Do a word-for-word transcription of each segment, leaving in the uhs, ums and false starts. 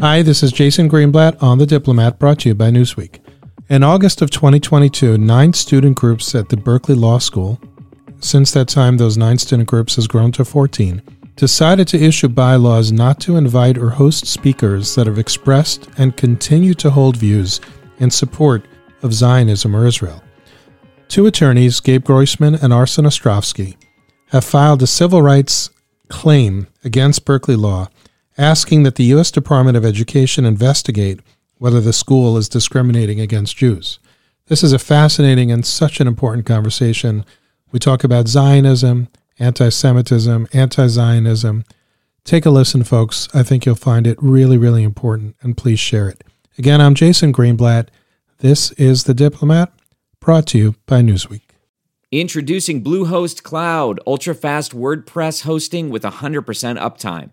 Hi, this is Jason Greenblatt on The Diplomat, brought to you by Newsweek. In August of twenty twenty-two, nine student groups at the Berkeley Law School, since that time those nine student groups has grown to fourteen, decided to issue bylaws not to invite or host speakers that have expressed and continue to hold views in support of Zionism or Israel. Two attorneys, Gabe Groisman and Arsen Ostrovsky, have filed a civil rights claim against Berkeley Law, asking that the U S Department of Education investigate whether the school is discriminating against Jews. This is a fascinating and such an important conversation. We talk about Zionism, anti-Semitism, anti-Zionism. Take a listen, folks. I think you'll find it really, really important, and please share it. Again, I'm Jason Greenblatt. This is The Diplomat, brought to you by Newsweek. Introducing Bluehost Cloud, ultra-fast WordPress hosting with one hundred percent uptime.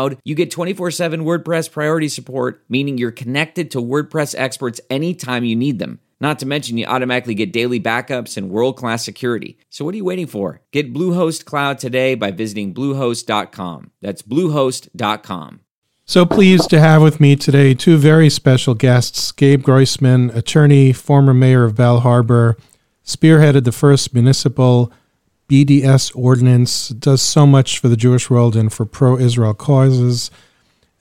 you get twenty-four seven WordPress priority support, meaning you're connected to WordPress experts anytime you need them. Not to mention you automatically get daily backups and world-class security. So what are you waiting for? Get Bluehost Cloud today by visiting Bluehost dot com. That's Bluehost dot com. So pleased to have with me today two very special guests, Gabe Groisman, attorney, former mayor of Bal Harbour, spearheaded the first municipal B D S ordinance, does so much for the Jewish world and for pro-Israel causes,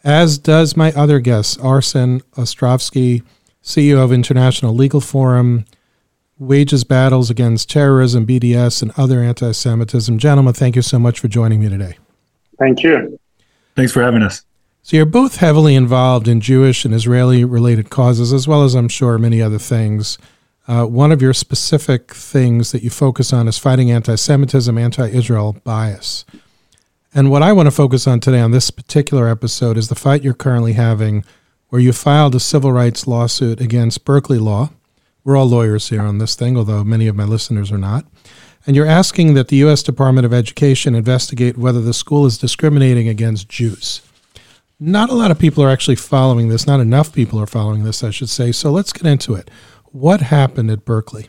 as does my other guest, Arsen Ostrovsky, C E O of International Legal Forum, wages battles against terrorism, B D S, and other anti-Semitism. Gentlemen, thank you so much for joining me today. Thank you. Thanks for having us. So you're both heavily involved in Jewish and Israeli-related causes, as well as, I'm sure, many other things. Uh, one of your specific things that you focus on is fighting anti-Semitism, anti-Israel bias. And what I want to focus on today on this particular episode is the fight you're currently having where you filed a civil rights lawsuit against Berkeley Law. We're all lawyers here on this thing, although many of my listeners are not. And you're asking that the U S Department of Education investigate whether the school is discriminating against Jews. Not a lot of people are actually following this. Not enough people are following this, I should say. So let's get into it. What happened at Berkeley?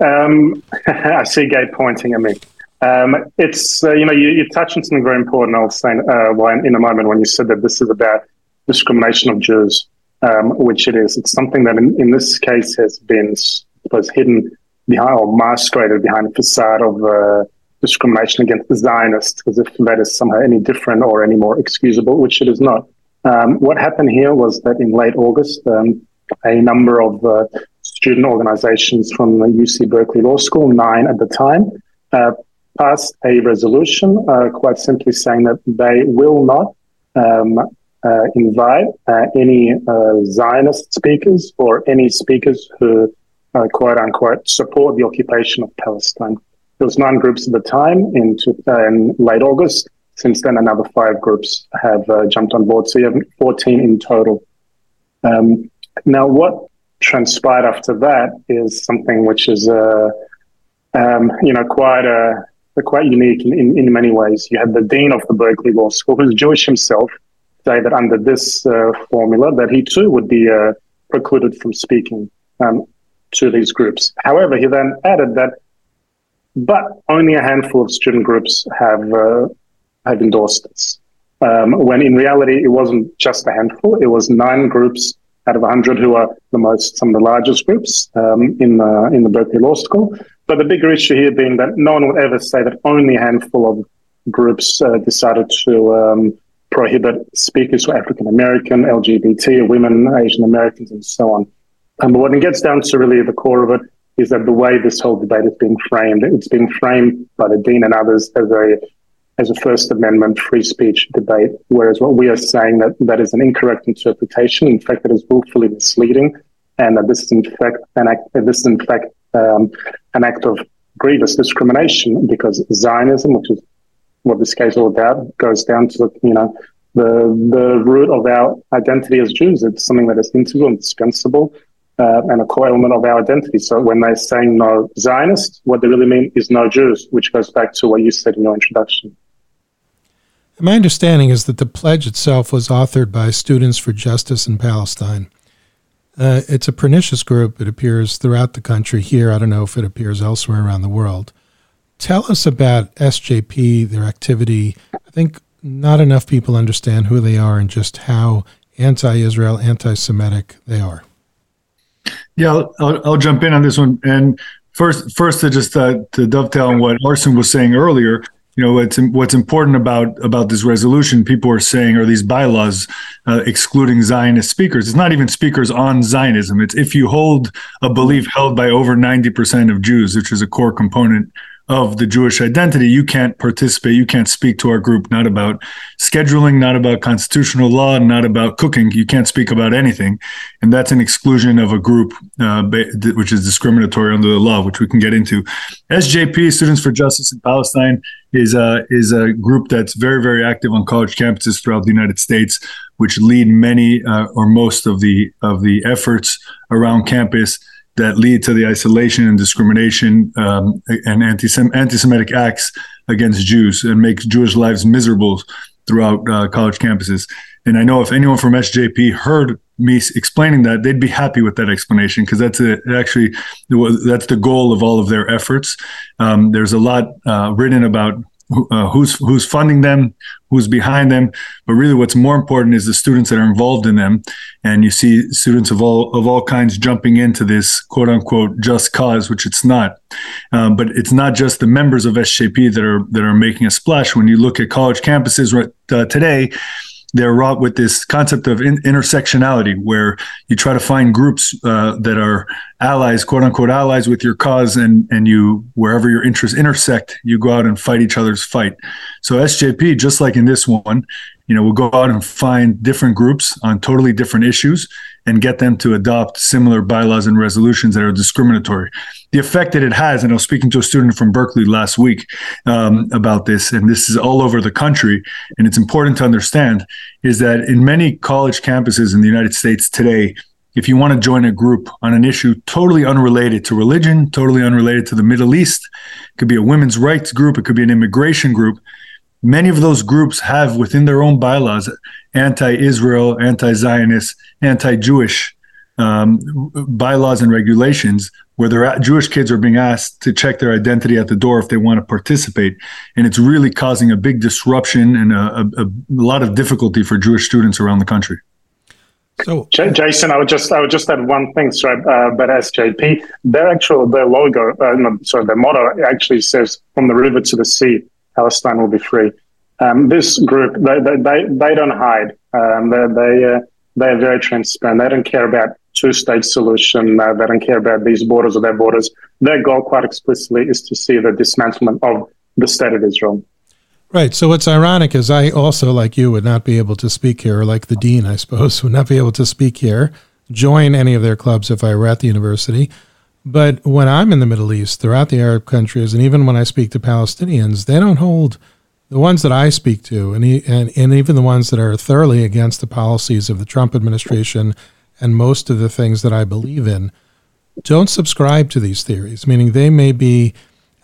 Um, I see Gabe pointing at me. Um, it's, uh, you know, you, you touched on something very important. I'll say uh, why in a moment when you said that this is about discrimination of Jews, um, which it is. It's something that in, in this case has been was hidden behind or masqueraded behind a facade of uh, discrimination against the Zionists, as if that is somehow any different or any more excusable, which it is not. Um, what happened here was that in late August, um, a number of uh, student organizations from the U C Berkeley Law School, nine at the time, uh, passed a resolution uh, quite simply saying that they will not um, uh, invite uh, any uh, Zionist speakers or any speakers who, uh, quote unquote, support the occupation of Palestine. There was nine groups at the time in, two, uh, in late August. Since then, another five groups have uh, jumped on board. So you have fourteen in total. Um, Now, what transpired after that is something which is, uh, um, you know, quite a uh, quite unique in, in, in many ways. You had the dean of the Berkeley Law School, who's Jewish himself, say that under this uh, formula that he too would be uh, precluded from speaking um, to these groups. However, he then added that, but only a handful of student groups have uh, have endorsed this. Um, when in reality, it wasn't just a handful; it was nine groups out of one hundred who are the most, some of the largest groups um, in the in the Berkeley Law School. But the bigger issue here being that no one would ever say that only a handful of groups uh, decided to um, prohibit speakers who are African-American, L G B T, women, Asian Americans, and so on. Um, but what it gets down to really the core of it is that the way this whole debate is being framed, it's being framed by the dean and others as a as a First Amendment free speech debate, whereas what we are saying that that is an incorrect interpretation. In fact, it is willfully misleading, and that this is in fact an act. This is in fact um, an act of grievous discrimination because Zionism, which is what this case is all about, goes down to you know the the root of our identity as Jews. It's something that is integral and dispensable uh, and a core element of our identity. So when they're saying no Zionists, what they really mean is no Jews, which goes back to what you said in your introduction. My understanding is that the pledge itself was authored by Students for Justice in Palestine. Uh, it's a pernicious group. It appears throughout the country here. I don't know if it appears elsewhere around the world. Tell us about S J P, their activity. I think not enough people understand who they are and just how anti-Israel, anti-Semitic they are. Yeah, I'll, I'll, I'll jump in on this one. And first, first to just uh, to dovetail on what Arsen was saying earlier, you know, what's what's important about about this resolution, people are saying, are these bylaws uh, excluding Zionist speakers. It's not even speakers on Zionism. It's if you hold a belief held by over ninety percent of Jews, which is a core component of the Jewish identity, you can't participate, you can't speak to our group, not about scheduling, not about constitutional law, not about cooking. You can't speak about anything. And that's an exclusion of a group, uh, which is discriminatory under the law, which we can get into. S J P, Students for Justice in Palestine, is a, is a group that's very, very active on college campuses throughout the United States, which lead many uh, or most of the of the efforts around campus that lead to the isolation and discrimination um, and anti-Sem- anti-Semitic acts against Jews and make Jewish lives miserable throughout uh, college campuses. And I know if anyone from S J P heard me explaining that, they'd be happy with that explanation, because that's a, actually that's the goal of all of their efforts. Um, there's a lot uh, written about Uh, who's who's funding them, who's behind them, but really what's more important is the students that are involved in them. And you see students of all of all kinds jumping into this quote unquote just cause, which it's not. Um, but it's not just the members of S J P that are that are making a splash. When you look at college campuses right, uh, today, they're wrought with this concept of in- intersectionality, where you try to find groups uh, that are allies, quote unquote allies with your cause, and and you, wherever your interests intersect, you go out and fight each other's fight. So S J P, just like in this one, you know, will go out and find different groups on totally different issues and get them to adopt similar bylaws and resolutions that are discriminatory. The effect that it has, and I was speaking to a student from Berkeley last week um, about this, and this is all over the country, and it's important to understand, is that in many college campuses in the United States today, if you want to join a group on an issue totally unrelated to religion, totally unrelated to the Middle East, it could be a women's rights group, it could be an immigration group, many of those groups have within their own bylaws anti-Israel, anti-Zionist, anti-Jewish um, bylaws and regulations, where their Jewish kids are being asked to check their identity at the door if they want to participate. And it's really causing a big disruption and a, a, a lot of difficulty for Jewish students around the country. So, J- Jason, I would just I would just add one thing, sorry, uh, but S J P, their actual their logo, uh, no, sorry, their motto actually says, "From the river to the sea, Palestine will be free." Um, this group, they they they don't hide. Um, they they uh, they are very transparent. They don't care about two-state solution. Uh, they don't care about these borders or their borders. Their goal, quite explicitly, is to see the dismantlement of the state of Israel. Right. So what's ironic is I also, like you, would not be able to speak here, or like the dean, I suppose, would not be able to speak here, join any of their clubs if I were at the university. But when I'm in the Middle East, throughout the Arab countries, and even when I speak to Palestinians, they don't hold the ones that I speak to, and, and, and even the ones that are thoroughly against the policies of the Trump administration and most of the things that I believe in, don't subscribe to these theories, meaning they may be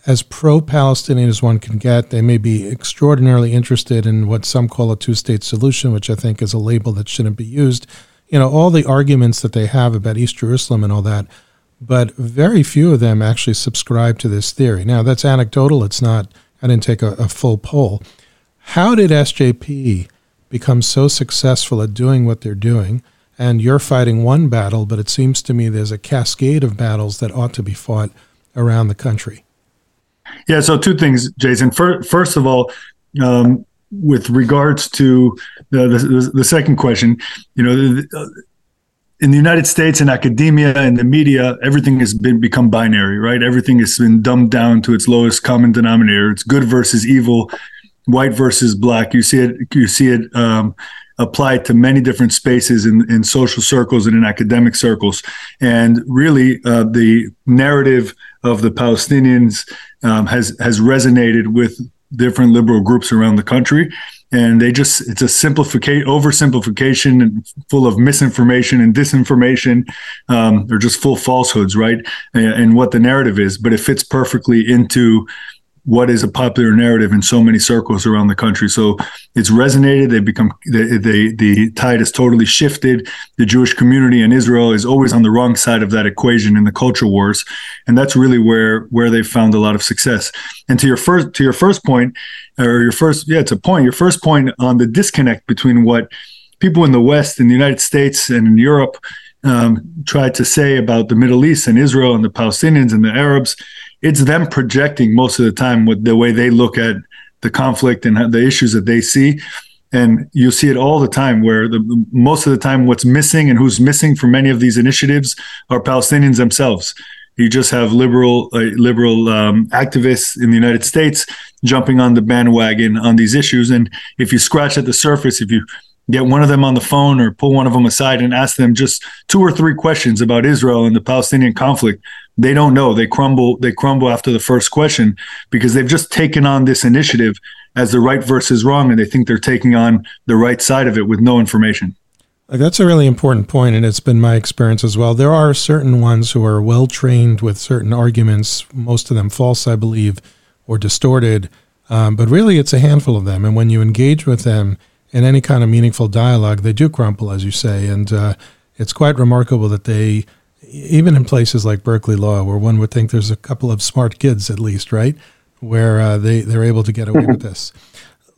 as pro-Palestinian as one can get. They may be extraordinarily interested in what some call a two-state solution, which I think is a label that shouldn't be used. You know, all the arguments that they have about East Jerusalem and all that, but very few of them actually subscribe to this theory. Now, that's anecdotal. It's not, I didn't take a, a full poll. How did S J P become so successful at doing what they're doing? And you're fighting one battle, but it seems to me there's a cascade of battles that ought to be fought around the country. Yeah, so two things, Jason. First of all, um, with regards to the, the, the second question, you know, the, the, in the United States, in academia and the media, everything has been become binary, right? Everything has been dumbed down to its lowest common denominator. It's good versus evil, white versus black. You see it. You see it um, applied to many different spaces in, in social circles and in academic circles. And really, uh, the narrative of the Palestinians um, has has resonated with different liberal groups around the country. And they just, it's a simplification, oversimplification and full of misinformation and disinformation, um, or just full falsehoods, right? And, and what the narrative is, but it fits perfectly into what is a popular narrative in so many circles around the country. So it's resonated. They become, they, they, the tide has totally shifted. The Jewish community in Israel is always on the wrong side of that equation in the culture wars. And that's really where, where they found a lot of success. And to your first, to your first point, or your first, yeah, it's a point, your first point on the disconnect between what people in the West, in the United States and in Europe um, tried to say about the Middle East and Israel and the Palestinians and the Arabs, it's them projecting most of the time with the way they look at the conflict and the issues that they see. And you see it all the time where the most of the time what's missing and who's missing from many of these initiatives are Palestinians themselves. You just have liberal uh, liberal um, activists in the United States jumping on the bandwagon on these issues. And if you scratch at the surface, if you get one of them on the phone or pull one of them aside and ask them just two or three questions about Israel and the Palestinian conflict, they don't know. They crumble. They crumble after the first question because they've just taken on this initiative as the right versus wrong, and they think they're taking on the right side of it with no information. That's a really important point, and it's been my experience as well. There are certain ones who are well-trained with certain arguments, most of them false, I believe, or distorted, um, but really it's a handful of them. And when you engage with them in any kind of meaningful dialogue, they do crumple, as you say, and uh, it's quite remarkable that they... even in places like Berkeley Law, where one would think there's a couple of smart kids at least, right, where uh, they they're able to get away with this.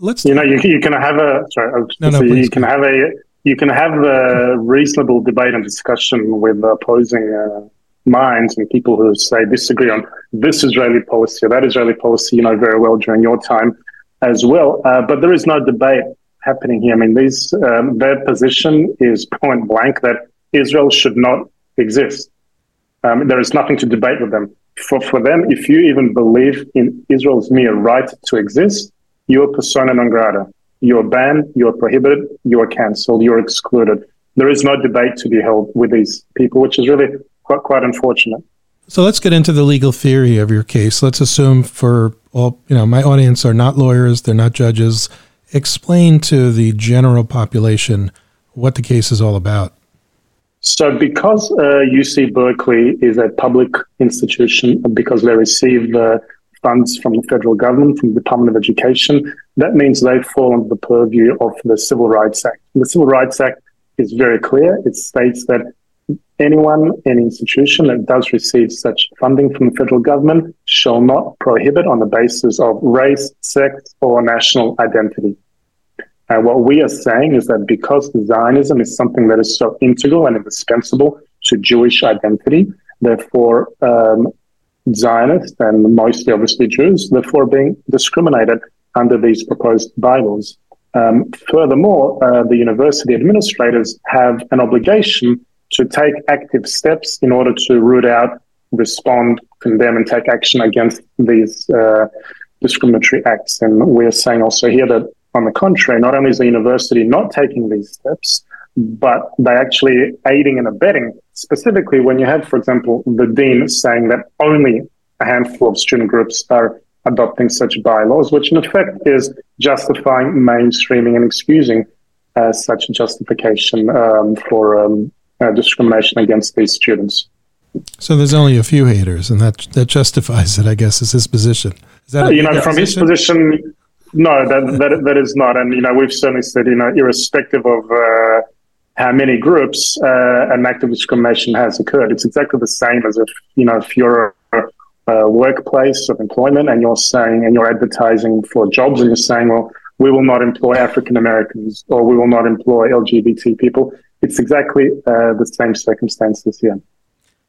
Let's you know you you can have a sorry no, no, you can have a you can have a reasonable debate and discussion with opposing uh, minds and people who say disagree on this Israeli policy or that Israeli policy. You know very well during your time as well, uh, but there is no debate happening here. I mean, these um, their position is point blank that Israel should not exist. Um, there is nothing to debate with them. For for them, if you even believe in Israel's mere right to exist, you're persona non grata. You're banned, you're prohibited, you're cancelled, you're excluded. There is no debate to be held with these people, which is really quite, quite unfortunate. So let's get into the legal theory of your case. Let's assume for all, you know, my audience are not lawyers, they're not judges. Explain to the general population what the case is all about. So because uh, U C Berkeley is a public institution, because they receive uh, funds from the federal government, from the Department of Education, that means they fall under the purview of the Civil Rights Act. The Civil Rights Act is very clear. It states that anyone, any institution that does receive such funding from the federal government shall not prohibit on the basis of race, sex, or national identity. Uh, what we are saying is that because Zionism is something that is so integral and indispensable to Jewish identity, therefore um, Zionists and mostly obviously Jews, therefore being discriminated under these proposed bylaws. Um, furthermore, uh, the university administrators have an obligation to take active steps in order to root out, respond, condemn, and take action against these uh, discriminatory acts. And we're saying also here that on the contrary, not only is the university not taking these steps, but they actually aiding and abetting, specifically when you have, for example, the dean saying that only a handful of student groups are adopting such bylaws, which in effect is justifying, mainstreaming and excusing uh, such justification um, for um, uh, discrimination against these students. So there's only a few haters, and that that justifies it, I guess, is his position. Is that uh, you know, from his position... No, that, that that is not. And, you know, we've certainly said, you know, irrespective of uh, how many groups uh, an act of discrimination has occurred, it's exactly the same as if, you know, if you're a, a workplace of employment and you're saying, and you're advertising for jobs and you're saying, well, we will not employ African Americans or we will not employ L G B T people. It's exactly uh, the same circumstances here.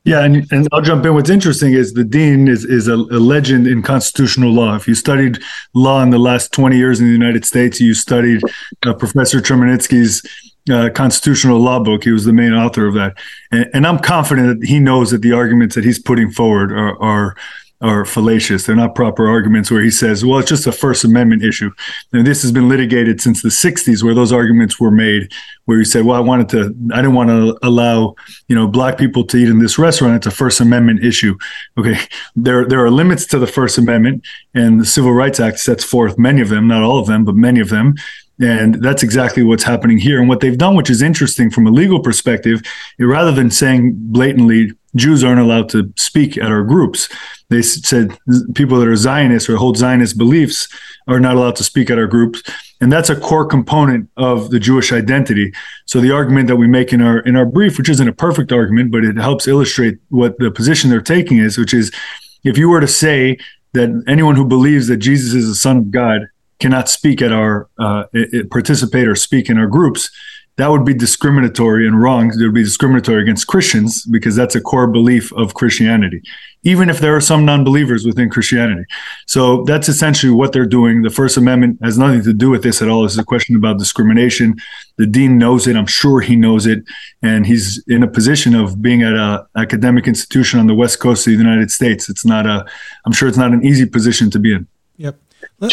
Yeah, and, and I'll jump in. What's interesting is the dean is, is a, a legend in constitutional law. If you studied law in the last twenty years in the United States, you studied uh, Professor Chemerinsky's uh, constitutional law book. He was the main author of that. And, and I'm confident that he knows that the arguments that he's putting forward are, are are fallacious. They're not proper arguments where he says, well, it's just a First Amendment issue. And this has been litigated since the sixties, where those arguments were made, where he said, well, I wanted to, I didn't want to allow, you know, black people to eat in this restaurant. It's a First Amendment issue. Okay. There, there are limits to the First Amendment, and the Civil Rights Act sets forth many of them, not all of them, but many of them. And that's exactly what's happening here. And what they've done, which is interesting from a legal perspective, rather than saying blatantly, Jews aren't allowed to speak at our groups, they said people that are Zionists or hold Zionist beliefs are not allowed to speak at our groups. And that's a core component of the Jewish identity. So the argument that we make in our in our brief, which isn't a perfect argument, but it helps illustrate what the position they're taking is, which is if you were to say that anyone who believes that Jesus is the Son of God cannot speak at our, uh, participate or speak in our groups, that would be discriminatory and wrong. It would be discriminatory against Christians because that's a core belief of Christianity, even if there are some non-believers within Christianity. So that's essentially what they're doing. The First Amendment has nothing to do with this at all. This is a question about discrimination. The dean knows it. I'm sure he knows it. And he's in a position of being at an academic institution on the West Coast of the United States. It's not a, I'm sure it's not an easy position to be in. Yep.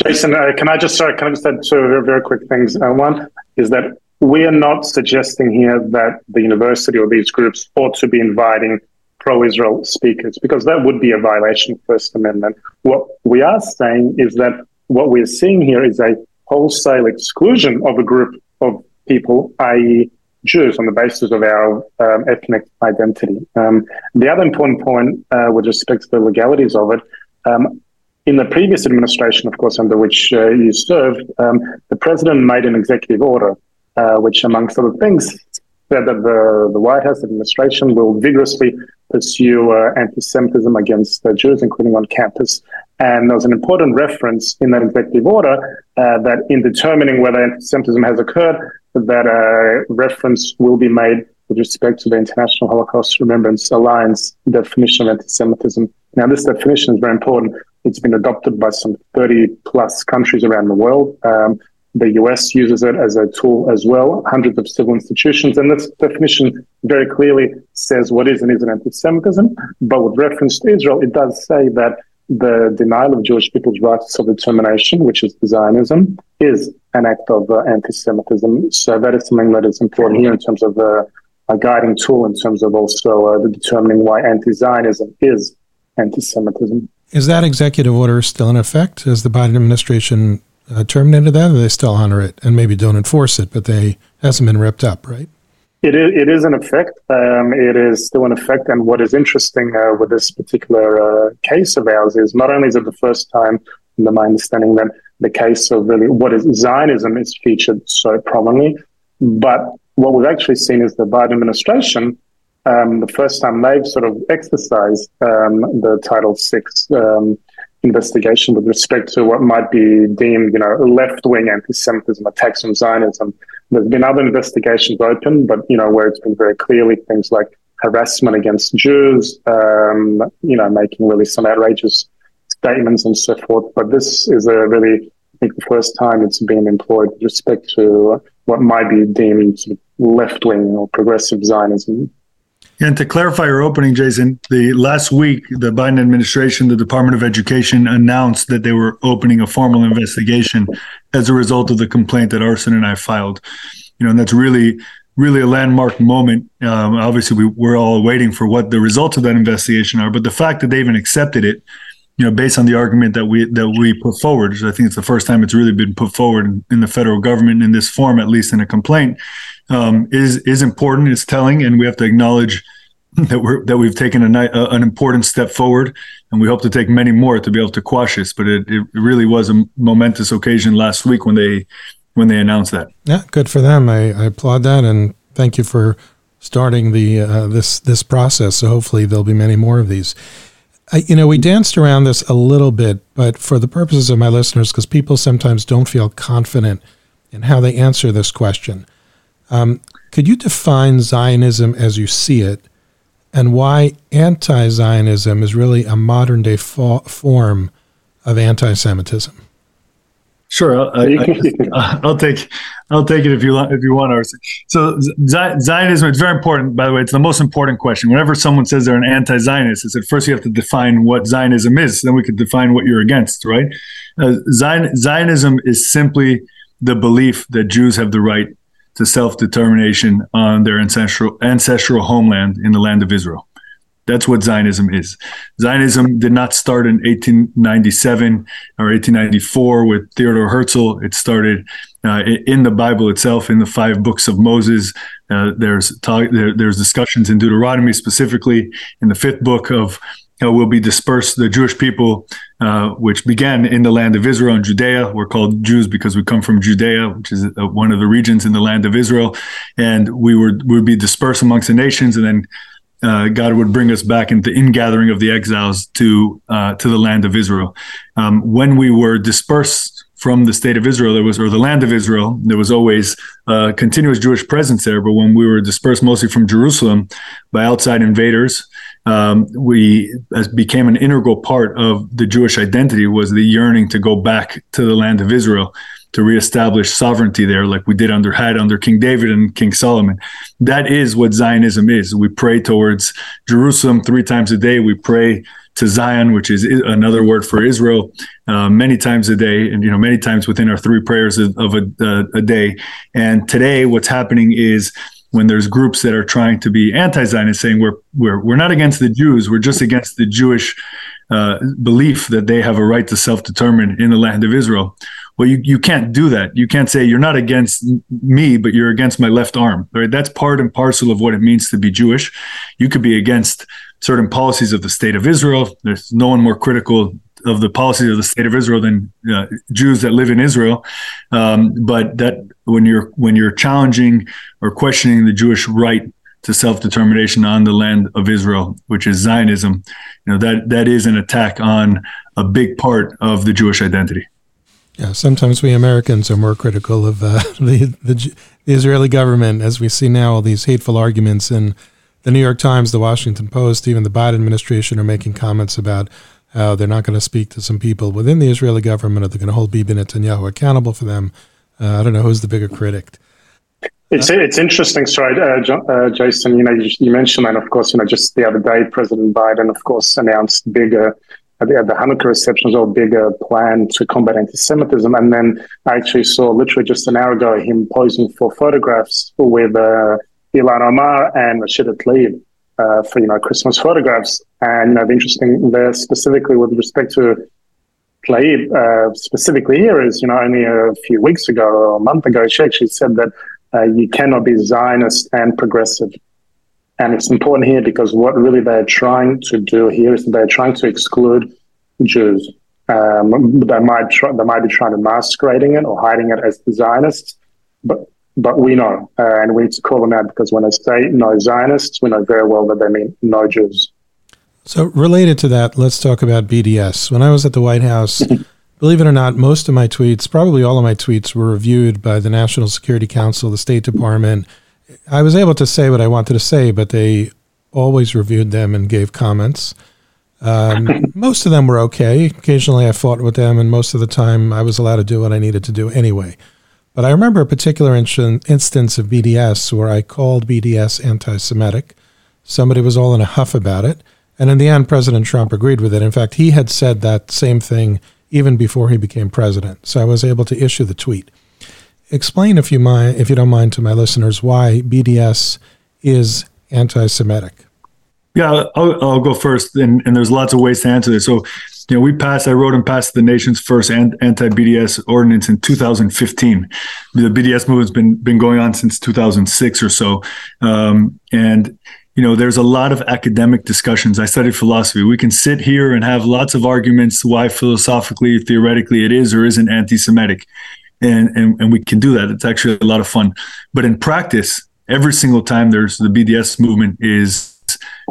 Jason, uh, can I just sorry, can I just add two very, very quick things? Uh, one is that we are not suggesting here that the university or these groups ought to be inviting pro-Israel speakers, because that would be a violation of the First Amendment. What we are saying is that what we're seeing here is a wholesale exclusion of a group of people, that is. Jews, on the basis of our um, ethnic identity. Um, the other important point uh, with respect to the legalities of it, um, in the previous administration, of course, under which uh, you served, um, the president made an executive order, uh, which, amongst other things, said that the, the White House administration will vigorously pursue uh, anti-Semitism against uh, Jews, including on campus. And there was an important reference in that executive order uh, that in determining whether anti-Semitism has occurred, that a uh, reference will be made with respect to the International Holocaust Remembrance Alliance definition of anti-Semitism. Now, this definition is very important. It's been adopted by some thirty plus countries around the world. Um, the U S uses it as a tool as well, hundreds of civil institutions. And this definition very clearly says what is and isn't anti-Semitism. But with reference to Israel, it does say that the denial of Jewish people's rights of self-determination, which is Zionism, is an act of uh, anti-Semitism. So that is something that is important here in terms of uh, a guiding tool, in terms of also uh, determining why anti-Zionism is anti-Semitism. Is that executive order still in effect? Has the Biden administration uh, terminated that, or they still honor it and maybe don't enforce it, but they hasn't been ripped up, right? It is, it is in effect. Um, it is still in effect. And what is interesting uh, with this particular uh, case of ours is not only is it the first time, under my understanding, that the case of really what is Zionism is featured so prominently, but what we've actually seen is the Biden administration, um, the first time they've sort of exercised um, the Title six um, investigation with respect to what might be deemed, you know, left-wing anti-Semitism, attacks on Zionism. There's been other investigations open, but, you know, where it's been very clearly things like harassment against Jews, um, you know, making really some outrageous statements and so forth. But this is a really, I think, the first time it's been employed with respect to what might be deemed left-wing or progressive Zionism. And to clarify your opening, Jason, the last week, the Biden administration, the Department of Education announced that they were opening a formal investigation as a result of the complaint that Arsen and I filed. You know, and that's really, really a landmark moment. Um, obviously, we, we're all waiting for what the results of that investigation are, but the fact that they even accepted it, you know, based on the argument that we that we put forward, which I think it's the first time it's really been put forward in, in the federal government in this form, at least in a complaint, um, is is important. It's telling, and we have to acknowledge that we're that we've taken a ni- uh, an important step forward, and we hope to take many more to be able to quash this. But it, it really was a momentous occasion last week when they when they announced that. Yeah, good for them. I, I applaud that, and thank you for starting the uh, this this process. So hopefully there'll be many more of these. I, you know, we danced around this a little bit, but for the purposes of my listeners, because people sometimes don't feel confident in how they answer this question, um, could you define Zionism as you see it, and why anti-Zionism is really a modern-day fo- form of anti-Semitism? Sure, I, I, I'll take I'll take it if you if you want, Arsen. So Zionism, it's very important. By the way, it's the most important question. Whenever someone says they're an anti-Zionist, it's at first you have to define what Zionism is. Then we could define what you're against, right? Uh, Zion, Zionism is simply the belief that Jews have the right to self-determination on their ancestral ancestral homeland in the land of Israel. That's what Zionism is. Zionism did not start in eighteen ninety-seven or eighteen ninety-four with Theodore Herzl. It started uh, in the Bible itself, in the five books of Moses. Uh, there's ta- there, there's discussions in Deuteronomy, specifically in the fifth book of how we'll be dispersed, the Jewish people, uh, which began in the land of Israel and Judea. We're called Jews because we come from Judea, which is uh, one of the regions in the land of Israel. And we would, would be dispersed amongst the nations, and then Uh, God would bring us back into ingathering of the exiles to uh, to the land of Israel. Um, when we were dispersed from the state of Israel, there was, or the land of Israel, there was always a continuous Jewish presence there. But when we were dispersed mostly from Jerusalem by outside invaders, um, we as became an integral part of the Jewish identity was the yearning to go back to the land of Israel, to reestablish sovereignty there, like we did under had under King David and King Solomon. That is what Zionism is. We pray towards Jerusalem three times a day. We pray to Zion, which is another word for Israel, uh, many times a day, and you know, many times within our three prayers of, of a, uh, a day. And today, what's happening is, when there's groups that are trying to be anti-Zionist, saying we're we're we're not against the Jews, we're just against the Jewish uh, belief that they have a right to self-determine in the land of Israel. Well, you, you can't do that. You can't say you're not against me, but you're against my left arm. Right? That's part and parcel of what it means to be Jewish. You could be against certain policies of the state of Israel. There's no one more critical of the policies of the state of Israel than uh, Jews that live in Israel. Um, but that when you're when you're challenging or questioning the Jewish right to self-determination on the land of Israel, which is Zionism, you know, that that is an attack on a big part of the Jewish identity. Yeah, sometimes we Americans are more critical of uh, the, the the Israeli government, as we see now all these hateful arguments in the New York Times, the Washington Post, even the Biden administration are making comments about how they're not going to speak to some people within the Israeli government, or they're going to hold Bibi Netanyahu accountable for them. Uh, I don't know who's the bigger critic. It's it's interesting, sorry, uh, uh, Jason. You know, you, you mentioned, and of course, you know, just the other day, President Biden, of course, announced bigger. At the, at the Hanukkah receptions, or bigger plan to combat anti-Semitism. And then I actually saw literally just an hour ago him posing for photographs with uh, Ilhan Omar and Rashida Tlaib uh, for, you know, Christmas photographs. And, you know, the interesting there specifically with respect to Tlaib, uh, specifically here is, you know, only a few weeks ago or a month ago, she actually said that uh, you cannot be Zionist and progressive. And it's important here because what really they're trying to do here is that they're trying to exclude Jews. Um, they might try, they might be trying to masquerading it or hiding it as the Zionists, but but we know, uh, and we need to call them out, because when they say no Zionists, we know very well that they mean no Jews. So related to that, let's talk about B D S. When I was at the White House, believe it or not, most of my tweets, probably all of my tweets, were reviewed by the National Security Council, the State Department. I was able to say what I wanted to say, but they always reviewed them and gave comments. Um, most of them were okay. Occasionally I fought with them, and most of the time I was allowed to do what I needed to do anyway. But I remember a particular in- instance of B D S where I called B D S anti-Semitic. Somebody was all in a huff about it. And in the end, President Trump agreed with it. In fact, he had said that same thing even before he became president. So I was able to issue the tweet. Explain, if you mind, if you don't mind, to my listeners, why B D S is anti-Semitic. Yeah, I'll, I'll go first, and, and there's lots of ways to answer this. So, you know, we passed, I wrote and passed the nation's first anti-B D S ordinance in two thousand fifteen. The B D S movement's been been going on since two thousand six or so, um, and. You know, there's a lot of academic discussions. I studied philosophy. We can sit here and have lots of arguments why philosophically, theoretically, it is or isn't anti-Semitic. And, and and we can do that. It's actually a lot of fun. But in practice, every single time there's the B D S movement is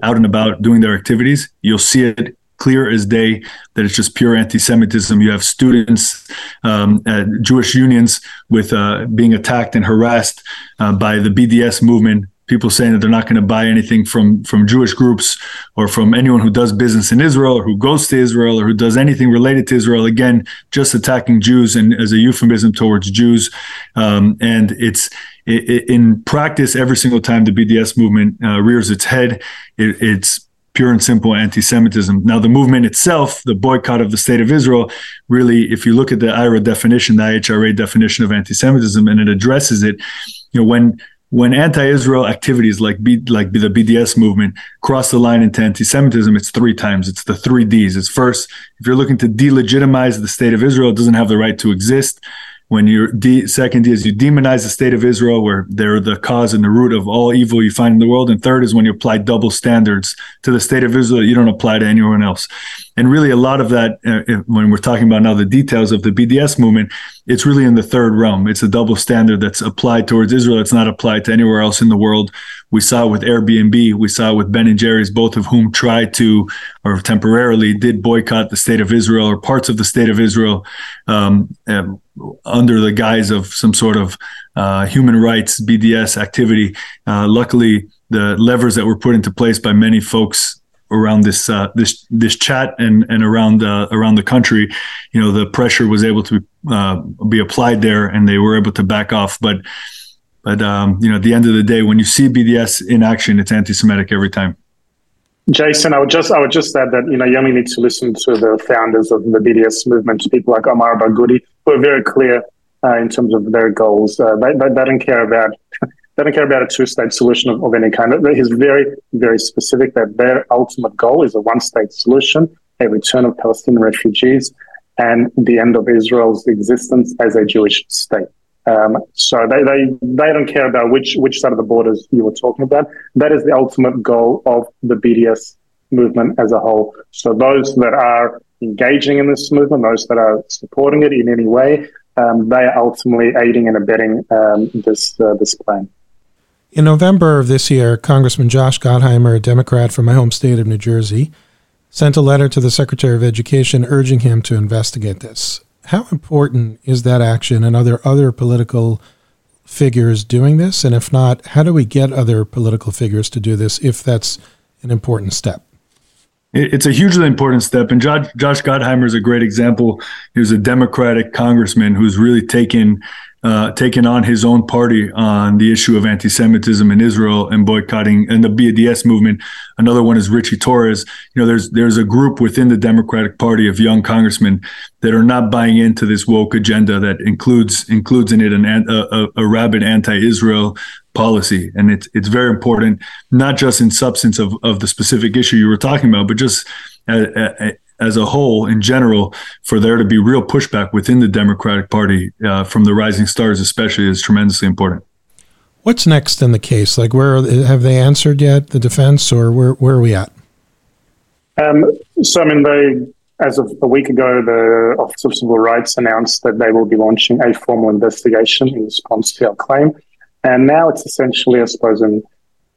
out and about doing their activities, you'll see it clear as day that it's just pure anti-Semitism. You have students, um, at Jewish unions with uh, being attacked and harassed uh, by the B D S movement people saying that they're not going to buy anything from, from Jewish groups or from anyone who does business in Israel or who goes to Israel or who does anything related to Israel. Again, just attacking Jews and as a euphemism towards Jews. Um, and it's it, it, in practice, every single time the B D S movement uh, rears its head, it, it's pure and simple anti-Semitism. Now, the movement itself, the boycott of the state of Israel, really, if you look at the I R A definition, the I H R A definition of anti-Semitism, and it addresses it, you know, when when anti-Israel activities like B, like the B D S movement cross the line into anti-Semitism, it's three times. It's the three Ds. It's first, if you're looking to delegitimize the state of Israel, it doesn't have the right to exist. When you're de- second is you demonize the state of Israel, where they're the cause and the root of all evil you find in the world. And third is when you apply double standards to the state of Israel that you don't apply to anyone else. And really a lot of that, uh, when we're talking about now the details of the B D S movement, it's really in the third realm. It's a double standard that's applied towards Israel. It's not applied to anywhere else in the world. We saw it with Airbnb. We saw it with Ben and Jerry's, both of whom tried to, or temporarily did, boycott the state of Israel or parts of the state of Israel, um, um, under the guise of some sort of uh, human rights B D S activity. Uh, luckily, the levers that were put into place by many folks around this uh, this this chat and and around uh, around the country, you know, the pressure was able to uh, be applied there, and they were able to back off. But but um, you know, at the end of the day, when you see B D S in action, it's anti-Semitic every time. Jason, I would just I would just add that, you know, you only need to listen to the founders of the B D S movement, people like Omar Bagoodi, who are very clear uh, in terms of their goals. Uh, they, they, they don't care about they don't care about a two-state solution of, of any kind. He's very, very specific that their ultimate goal is a one-state solution, a return of Palestinian refugees, and the end of Israel's existence as a Jewish state. Um, so they, they, they don't care about which, which side of the borders you were talking about. That is the ultimate goal of the B D S movement as a whole. So those that are engaging in this movement, those that are supporting it in any way, um, they are ultimately aiding and abetting um, this, uh, this plan. In November of this year, Congressman Josh Gottheimer, a Democrat from my home state of New Jersey, sent a letter to the Secretary of Education urging him to investigate this. How important is that action, and are there other political figures doing this? And if not, how do we get other political figures to do this if that's an important step? It's a hugely important step, and Josh, Josh Gottheimer is a great example. He was a Democratic congressman who's really taken uh, taken on his own party on the issue of anti-Semitism in Israel and boycotting and the B D S movement. Another one is Richie Torres. You know, there's there's a group within the Democratic Party of young congressmen that are not buying into this woke agenda that includes includes in it an, a, a rabid anti-Israel policy. And it's it's very important, not just in substance of, of the specific issue you were talking about, but just as, as a whole, in general, for there to be real pushback within the Democratic Party uh, from the rising stars especially is tremendously important. What's next in the case? Like, where have they answered yet, the defense, or where, where are we at? Um, so, I mean, they... As of a week ago, the Office of Civil Rights announced that they will be launching a formal investigation in response to our claim. And now it's essentially, I suppose, an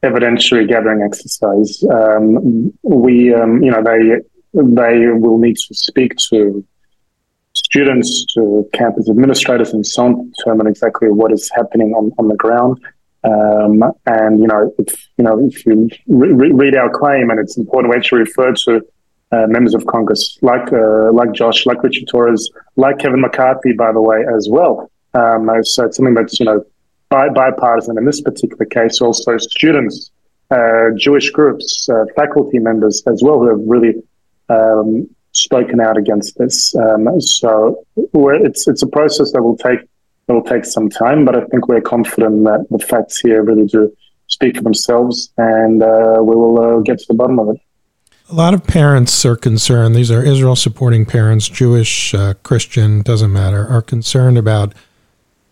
evidentiary gathering exercise. Um, we, um, you know, they they will need to speak to students, to campus administrators and so on, to determine exactly what is happening on, on the ground. Um, and, you know, if you, know, if you re- re- read our claim, and it's important, we actually refer to Uh, members of Congress, like uh, like Josh, like Richard Torres, like Kevin McCarthy, by the way, as well. Um, so it's something that's, you know, bi- bipartisan in this particular case. Also students, uh, Jewish groups, uh, faculty members as well, who have really um, spoken out against this. Um, so we're, it's it's a process that will take that will take some time, but I think we're confident that the facts here really do speak for themselves, and uh, we will uh, get to the bottom of it. A lot of parents are concerned. These are Israel-supporting parents, Jewish, uh, Christian, doesn't matter, are concerned about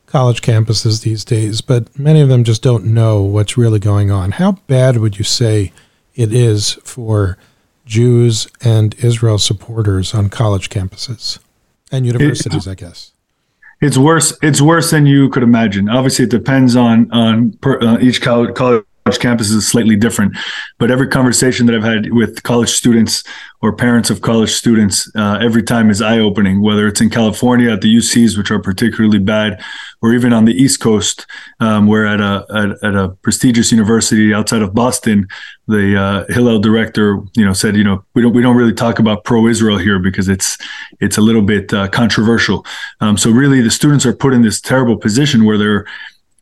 college campuses these days, but many of them just don't know what's really going on. How bad would you say it is for Jews and Israel supporters on college campuses and universities, I guess? It's worse. It's worse than you could imagine. Obviously, it depends on on per, uh, each college, college campuses is slightly different, but every conversation that I've had with college students or parents of college students uh, every time is eye-opening, whether it's in California at the U Cs, which are particularly bad, or even on the East Coast, um, where at a at, at a prestigious university outside of Boston, the uh, Hillel director, you know, said, you know, we don't we don't really talk about pro-Israel here because it's it's a little bit uh, controversial. Um, so really, the students are put in this terrible position where they're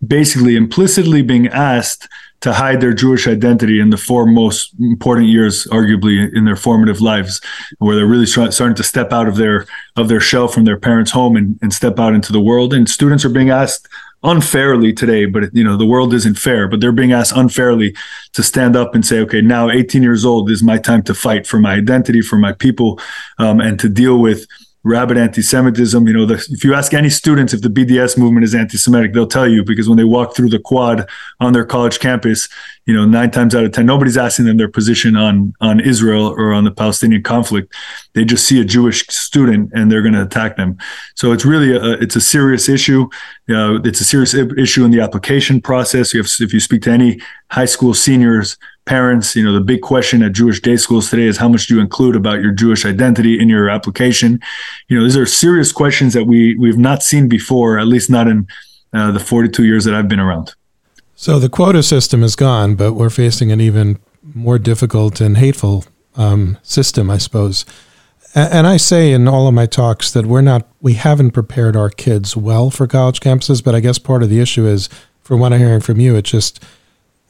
basically implicitly being asked to hide their Jewish identity in the four most important years, arguably, in their formative lives, where they're really start, starting to step out of their of their shell from their parents' home and, and step out into the world. And students are being asked unfairly today, but you know the world isn't fair, but they're being asked unfairly to stand up and say, okay, now eighteen years old is my time to fight for my identity, for my people, um, and to deal with rabid anti-Semitism. You know, the, if you ask any students if the B D S movement is anti-Semitic, they'll tell you, because when they walk through the quad on their college campus, you know, nine times out of ten, nobody's asking them their position on on Israel or on the Palestinian conflict. They just see a Jewish student and they're going to attack them. So it's really a, it's a serious issue. Uh, it's a serious issue in the application process. You have, if you speak to any high school seniors, parents, you know, the big question at Jewish day schools today is how much do you include about your Jewish identity in your application? You know, these are serious questions that we, we've not seen before, at least not in uh, the forty-two years that I've been around. So the quota system is gone, but we're facing an even more difficult and hateful um, system, I suppose. And, and I say in all of my talks that we're not, we haven't prepared our kids well for college campuses, but I guess part of the issue is, from what I'm hearing from you, it's just,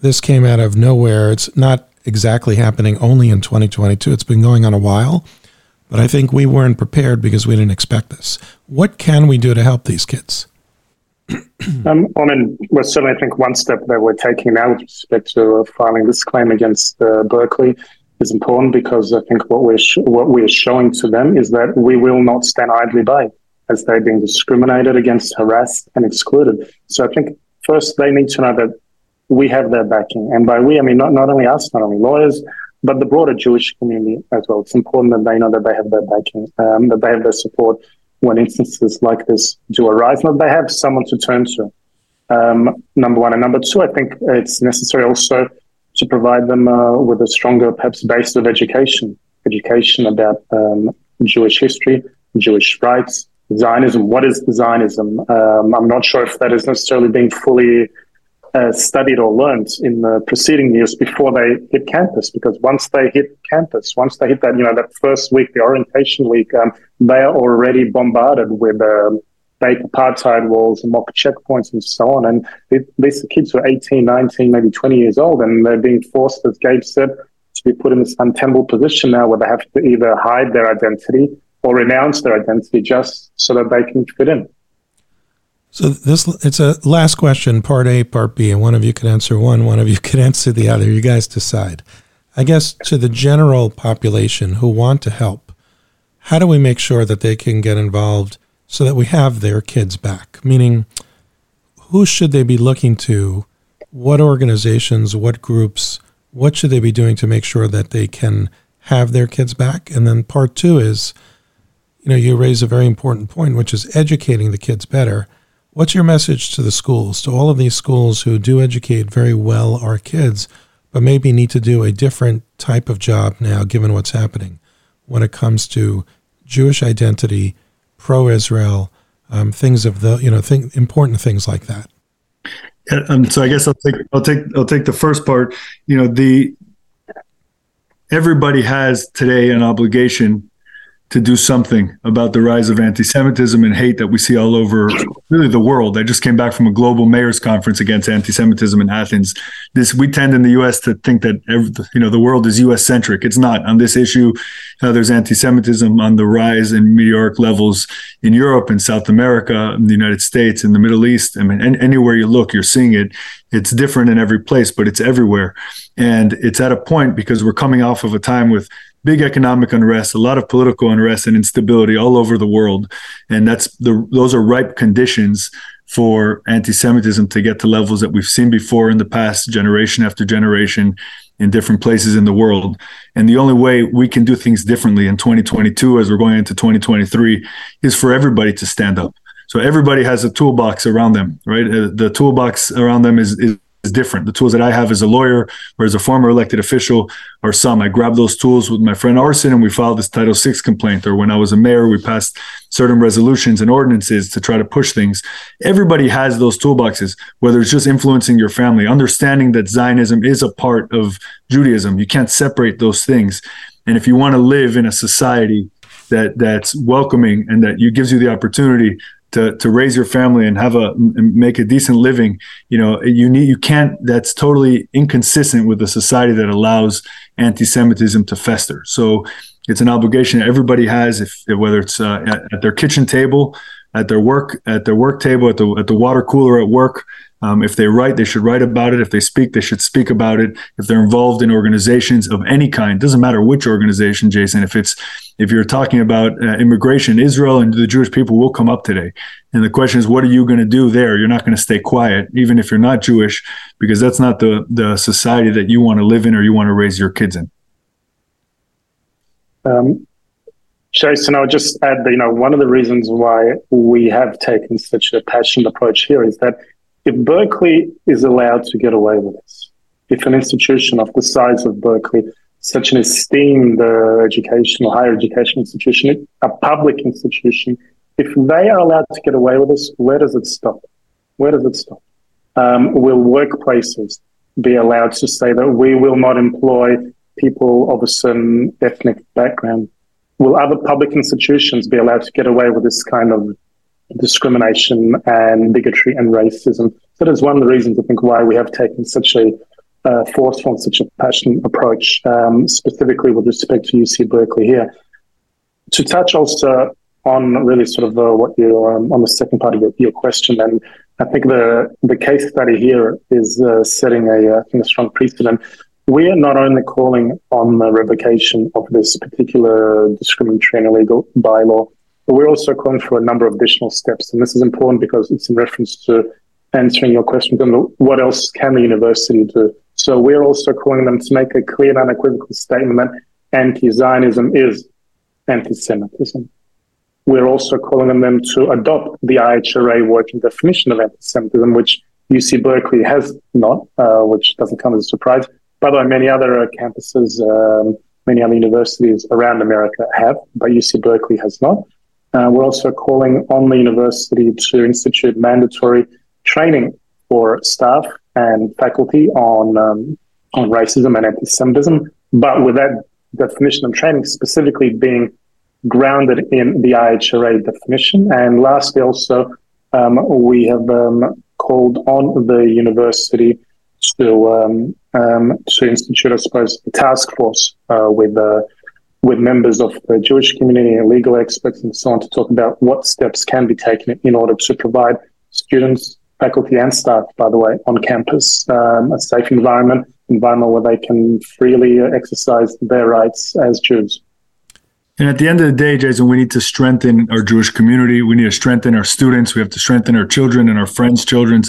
this came out of nowhere. It's not exactly happening only in twenty twenty-two. It's been going on a while, but I think we weren't prepared because we didn't expect this. What can we do to help these kids? um, I mean, well, certainly I think one step that we're taking now with respect to filing this claim against uh, Berkeley is important, because I think what we're, sh- what we're showing to them is that we will not stand idly by as they're being discriminated against, harassed, and excluded. So I think first they need to know that we have their backing. And by we, I mean, not, not only us, not only lawyers, but the broader Jewish community as well. It's important that they know that they have their backing, um, that they have their support when instances like this do arise, and that they have someone to turn to, um, number one. And number two, I think it's necessary also to provide them uh, with a stronger, perhaps, base of education, education about um, Jewish history, Jewish rights, Zionism. What is Zionism? Um, I'm not sure if that is necessarily being fully Uh, studied or learned in the preceding years before they hit campus, because once they hit campus, once they hit that, you know, that first week, the orientation week, um, they are already bombarded with um, fake apartheid walls and mock checkpoints and so on. And it, these are kids who are eighteen, nineteen, maybe twenty years old, and they're being forced, as Gabe said, to be put in this untenable position now where they have to either hide their identity or renounce their identity just so that they can fit in. So this it's a last question, part A, part B, and one of you could answer one, one of you could answer the other. You guys decide. I guess to the general population who want to help, how do we make sure that they can get involved so that we have their kids back? Meaning, who should they be looking to? What organizations, what groups, what should they be doing to make sure that they can have their kids back? And then part two is, you know, you raise a very important point, which is educating the kids better. What's your message to the schools, to all of these schools who do educate very well our kids, but maybe need to do a different type of job now, given what's happening when it comes to Jewish identity, pro-Israel, um, things of the, you know, thing, important things like that? Yeah, um, so I guess I'll take, I'll take, I'll take the first part. You know, the everybody has today an obligation to do something about the rise of anti-Semitism and hate that we see all over really the world. I just came back from a global mayors conference against anti-Semitism in Athens. This, we tend in the U S to think that every, you know, the world is U S centric. It's not. On this issue, uh, there's anti-Semitism on the rise in meteoric levels in Europe, in South America, in the United States, in the Middle East. I mean, any, anywhere you look, you're seeing it. It's different in every place, but it's everywhere. And it's at a point because we're coming off of a time with big economic unrest, a lot of political unrest and instability all over the world. And that's the those are ripe conditions for anti-Semitism to get to levels that we've seen before in the past, generation after generation, in different places in the world. And the only way we can do things differently in twenty twenty-two, as we're going into twenty twenty-three, is for everybody to stand up. So everybody has a toolbox around them, right? Uh, the toolbox around them is, is is different. The tools that I have as a lawyer or as a former elected official are some. I grabbed those tools with my friend Arsen and we filed this Title six complaint. Or when I was a mayor, we passed certain resolutions and ordinances to try to push things. Everybody has those toolboxes, whether it's just influencing your family, understanding that Zionism is a part of Judaism. You can't separate those things. And if you want to live in a society that that's welcoming and that you gives you the opportunity to to raise your family and have a and make a decent living, you know, you need you can't. That's totally inconsistent with a society that allows anti-Semitism to fester. So it's an obligation that everybody has, if whether it's uh, at, at their kitchen table, at their work, at their work table, at the at the water cooler at work. Um, if they write, they should write about it. If they speak, they should speak about it. If they're involved in organizations of any kind, doesn't matter which organization, Jason, if it's, if you're talking about uh, immigration, Israel and the Jewish people will come up today. And the question is, what are you going to do there? You're not going to stay quiet, even if you're not Jewish, because that's not the, the society that you want to live in or you want to raise your kids in. Um, Jason, I'll just add that, you know, one of the reasons why we have taken such a passionate approach here is that if Berkeley is allowed to get away with this, if an institution of the size of Berkeley, such an esteemed uh, educational, higher education institution, a public institution, if they are allowed to get away with this, where does it stop? Where does it stop? Um, will workplaces be allowed to say that we will not employ people of a certain ethnic background? Will other public institutions be allowed to get away with this kind of discrimination and bigotry and racism? So that is one of the reasons I think why we have taken such a uh, forceful and such a passionate approach, um, specifically with respect to U C Berkeley here. To touch also on really sort of uh, what you um, on the second part of your, your question, and I think the the case study here is uh, setting a, uh, a strong precedent. We are not only calling on the revocation of this particular discriminatory and illegal bylaw, but we're also calling for a number of additional steps. And this is important because it's in reference to answering your question, what else can the university do? So we're also calling them to make a clear and unequivocal statement that anti-Zionism is anti-Semitism. We're also calling on them to adopt the I H R A working definition of anti-Semitism, which U C Berkeley has not, uh, which doesn't come as a surprise. By the way, many other uh, campuses, um, many other universities around America have, but U C Berkeley has not. Uh, we're also calling on the university to institute mandatory training for staff and faculty on um, on racism and anti-Semitism, but with that definition of training specifically being grounded in the I H R A definition. And lastly, also, um, we have um, called on the university to um, um, to institute, I suppose, a task force uh, with uh, with members of the Jewish community and legal experts and so on to talk about what steps can be taken in order to provide students, faculty and staff, by the way, on campus, um, a safe environment, environment where they can freely exercise their rights as Jews. And at the end of the day, Jason, we need to strengthen our Jewish community. We need to strengthen our students. We have to strengthen our children and our friends' children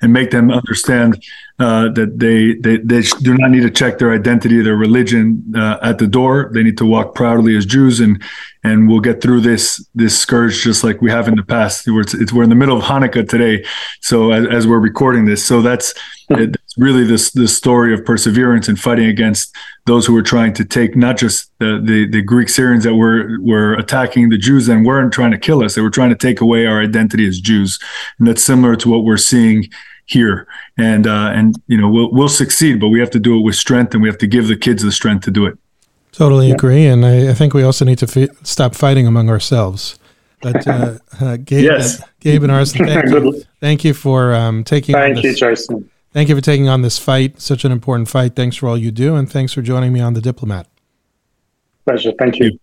and make them understand uh, that they, they, they do not need to check their identity, their religion uh, at the door. They need to walk proudly as Jews, and and we'll get through this this scourge just like we have in the past. It's, it's, we're in the middle of Hanukkah today, so as, as we're recording this. So that's, that's really this, this story of perseverance and fighting against those who were trying to take not just the, the, the Greek Syrians that were, were attacking the Jews and weren't trying to kill us. They were trying to take away our identity as Jews. And that's similar to what we're seeing here. And, uh, and you know, we'll, we'll succeed, but we have to do it with strength, and we have to give the kids the strength to do it. Totally agree. Yeah. And I, I think we also need to fi- stop fighting among ourselves. But uh, uh, Gabe, yes. uh, Gabe and Arsen, thank you, thank you for um, taking Thank this. you, Jason. Thank you for taking on this fight, such an important fight. Thanks for all you do, and thanks for joining me on The Diplomat. Pleasure. Thank you.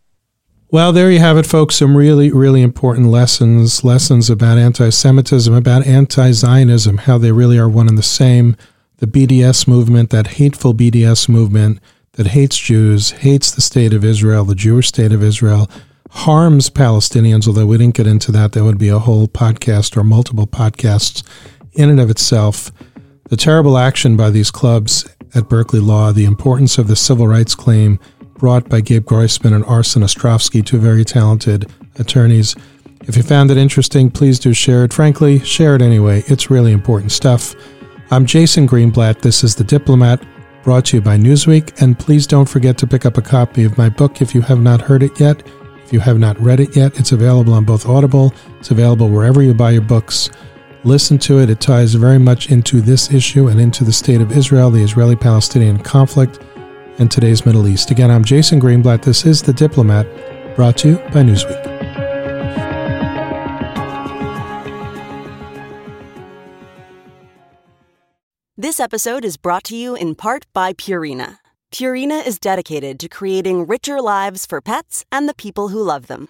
Well, there you have it, folks. Some really, really important lessons, lessons about anti-Semitism, about anti-Zionism, how they really are one and the same. The B D S movement, that hateful B D S movement that hates Jews, hates the state of Israel, the Jewish state of Israel, harms Palestinians, although we didn't get into that. That would be a whole podcast or multiple podcasts in and of itself. The terrible action by these clubs at Berkeley Law, the importance of the civil rights claim brought by Gabe Groisman and Arsen Ostrovsky, two very talented attorneys. If you found it interesting, please do share it. Frankly, share it anyway. It's really important stuff. I'm Jason Greenblatt. This is The Diplomat, brought to you by Newsweek. And please don't forget to pick up a copy of my book if you have not heard it yet. If you have not read it yet, it's available on both Audible. It's available wherever you buy your books. Listen to it. It ties very much into this issue and into the state of Israel, the Israeli-Palestinian conflict, and today's Middle East. Again, I'm Jason Greenblatt. This is The Diplomat, brought to you by Newsweek. This episode is brought to you in part by Purina. Purina is dedicated to creating richer lives for pets and the people who love them.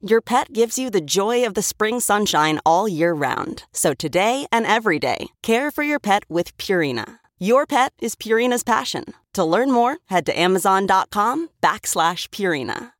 Your pet gives you the joy of the spring sunshine all year round. So today and every day, care for your pet with Purina. Your pet is Purina's passion. To learn more, head to amazon dot com backslash Purina.